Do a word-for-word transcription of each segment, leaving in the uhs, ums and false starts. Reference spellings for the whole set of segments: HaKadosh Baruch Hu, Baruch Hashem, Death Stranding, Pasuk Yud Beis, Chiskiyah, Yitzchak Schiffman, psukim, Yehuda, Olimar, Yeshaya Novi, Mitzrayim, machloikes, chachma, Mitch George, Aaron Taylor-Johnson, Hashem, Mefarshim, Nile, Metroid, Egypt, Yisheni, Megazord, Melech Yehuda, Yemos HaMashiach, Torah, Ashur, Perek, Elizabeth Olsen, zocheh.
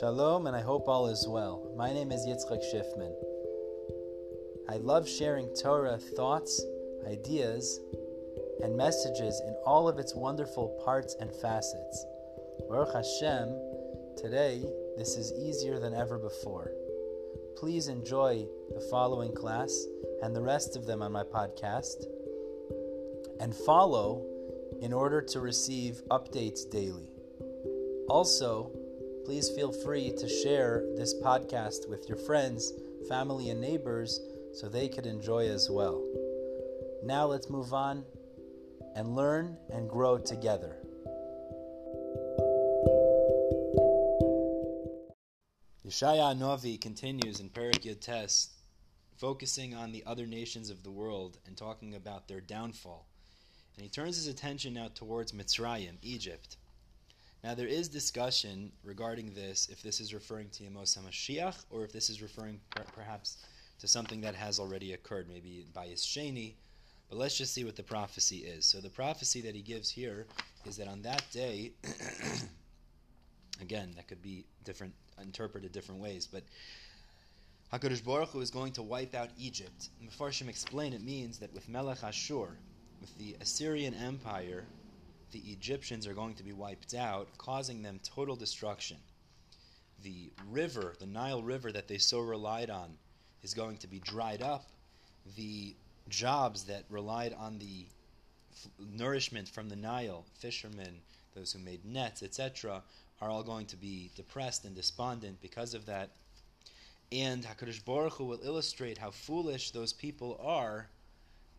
Shalom, and I hope all is well. My name is Yitzchak Schiffman. I love sharing Torah thoughts, ideas, and messages in all of its wonderful parts and facets. Baruch Hashem, today this is easier than ever before. Please enjoy the following class and the rest of them on my podcast, and follow in order to receive updates daily. Also, please feel free to share this podcast with your friends, family, and neighbors so they could enjoy as well. Now let's move on and learn and grow together. Yeshaya Novi continues in Perek Yid Tess, focusing on the other nations of the world and talking about their downfall. And he turns his attention now towards Mitzrayim, Egypt. Now there is discussion regarding this, if this is referring to Yemos HaMashiach, or if this is referring per- perhaps to something that has already occurred, maybe by Yisheni. But let's just see what the prophecy is. So the prophecy that he gives here is that on that day, again, that could be different, interpreted different ways, but HaKadosh Baruch Hu is going to wipe out Egypt. Mefarshim explain it means that with Melech Ashur, with the Assyrian Empire, the Egyptians are going to be wiped out, causing them total destruction. The river, the Nile River that they so relied on, is going to be dried up. The jobs that relied on the f- nourishment from the Nile, fishermen, those who made nets, et cetera, are all going to be depressed and despondent because of that. And HaKadosh Baruch Hu will illustrate how foolish those people are,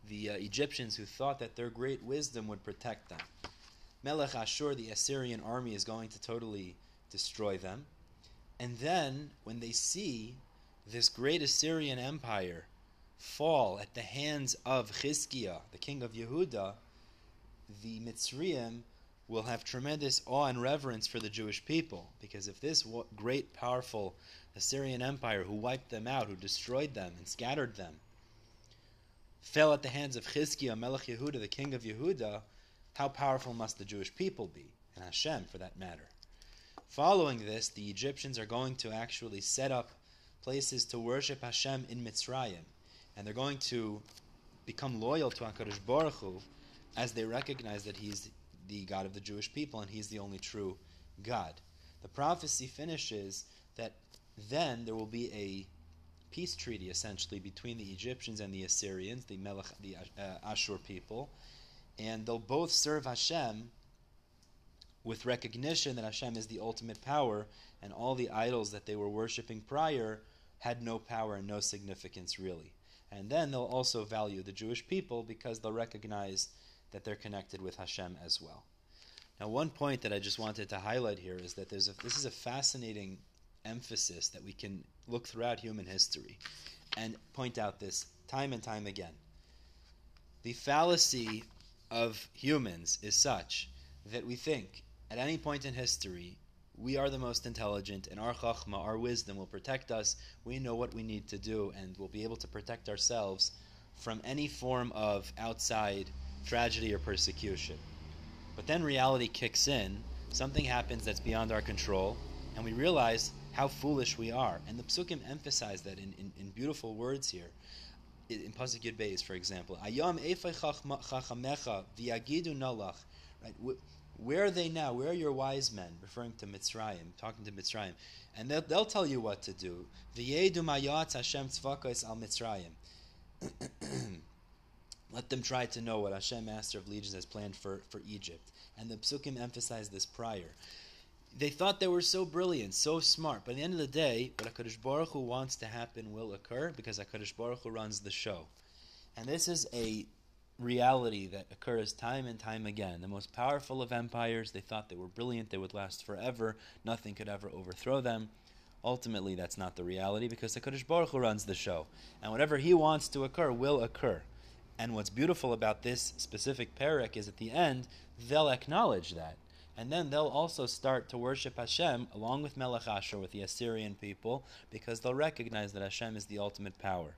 the uh, Egyptians who thought that their great wisdom would protect them. Melech Ashur, the Assyrian army, is going to totally destroy them. And then, when they see this great Assyrian empire fall at the hands of Chiskiyah, the king of Yehuda, the Mitzrayim will have tremendous awe and reverence for the Jewish people. Because if this great, powerful Assyrian empire, who wiped them out, who destroyed them and scattered them, fell at the hands of Chiskiyah, Melech Yehuda, the king of Yehuda, how powerful must the Jewish people be, and Hashem for that matter. Following this, the Egyptians are going to actually set up places to worship Hashem in Mitzrayim, and they're going to become loyal to HaKadosh Baruch Hu as they recognize that He's the God of the Jewish people and He's the only true God. The prophecy finishes that then there will be a peace treaty, essentially, between the Egyptians and the Assyrians, the Melech, the uh, Ashur people, and they'll both serve Hashem with recognition that Hashem is the ultimate power, and all the idols that they were worshipping prior had no power and no significance, really. And then they'll also value the Jewish people because they'll recognize that they're connected with Hashem as well. Now, one point that I just wanted to highlight here is that there's a, this is a fascinating emphasis that we can look throughout human history and point out this time and time again. The fallacy of humans is such that we think at any point in history we are the most intelligent, and our chachma, our wisdom, will protect us. We know what we need to do, and we'll be able to protect ourselves from any form of outside tragedy or persecution. But then reality kicks in, something happens that's beyond our control, and we realize how foolish we are. And the psukim emphasize that in, in, in beautiful words here. In Pasuk Yud Beis, for example, Ayam Eifei Chachamecha V'Yagidu Nalach. Right? Where are they now? Where are your wise men? Referring to Mitzrayim, talking to Mitzrayim, and they'll, they'll tell you what to do. V'Yedu Mayatz Hashem Tzvakos Al Mitzrayim. Let them try to know what Hashem, Master of Legions, has planned for for Egypt. And the psukim emphasized this prior. They thought they were so brilliant, so smart. But at the end of the day, what HaKadosh Baruch Hu wants to happen will occur, because HaKadosh Baruch Hu runs the show. And this is a reality that occurs time and time again. The most powerful of empires, they thought they were brilliant, they would last forever, nothing could ever overthrow them. Ultimately, that's not the reality, because HaKadosh Baruch Hu runs the show. And whatever He wants to occur will occur. And what's beautiful about this specific perek is at the end, they'll acknowledge that. And then they'll also start to worship Hashem, along with Melech Ashur, with the Assyrian people, because they'll recognize that Hashem is the ultimate power.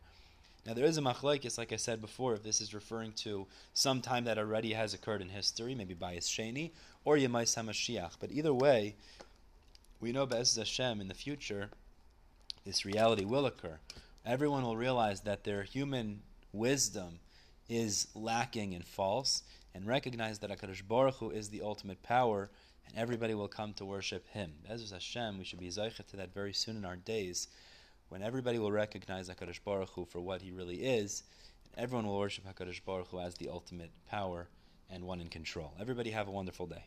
Now there is a machloikes, like I said before, if this is referring to some time that already has occurred in history, maybe by Yisheni, or Yemos HaMashiach. But either way, we know b'ezras Hashem in the future, this reality will occur. Everyone will realize that their human wisdom is lacking and false, and recognize that HaKadosh Baruch Hu is the ultimate power, and everybody will come to worship Him. B'ezras Hashem, we should be zocheh to that very soon in our days, when everybody will recognize HaKadosh Baruch Hu for what He really is, and everyone will worship HaKadosh Baruch Hu as the ultimate power and one in control. Everybody have a wonderful day.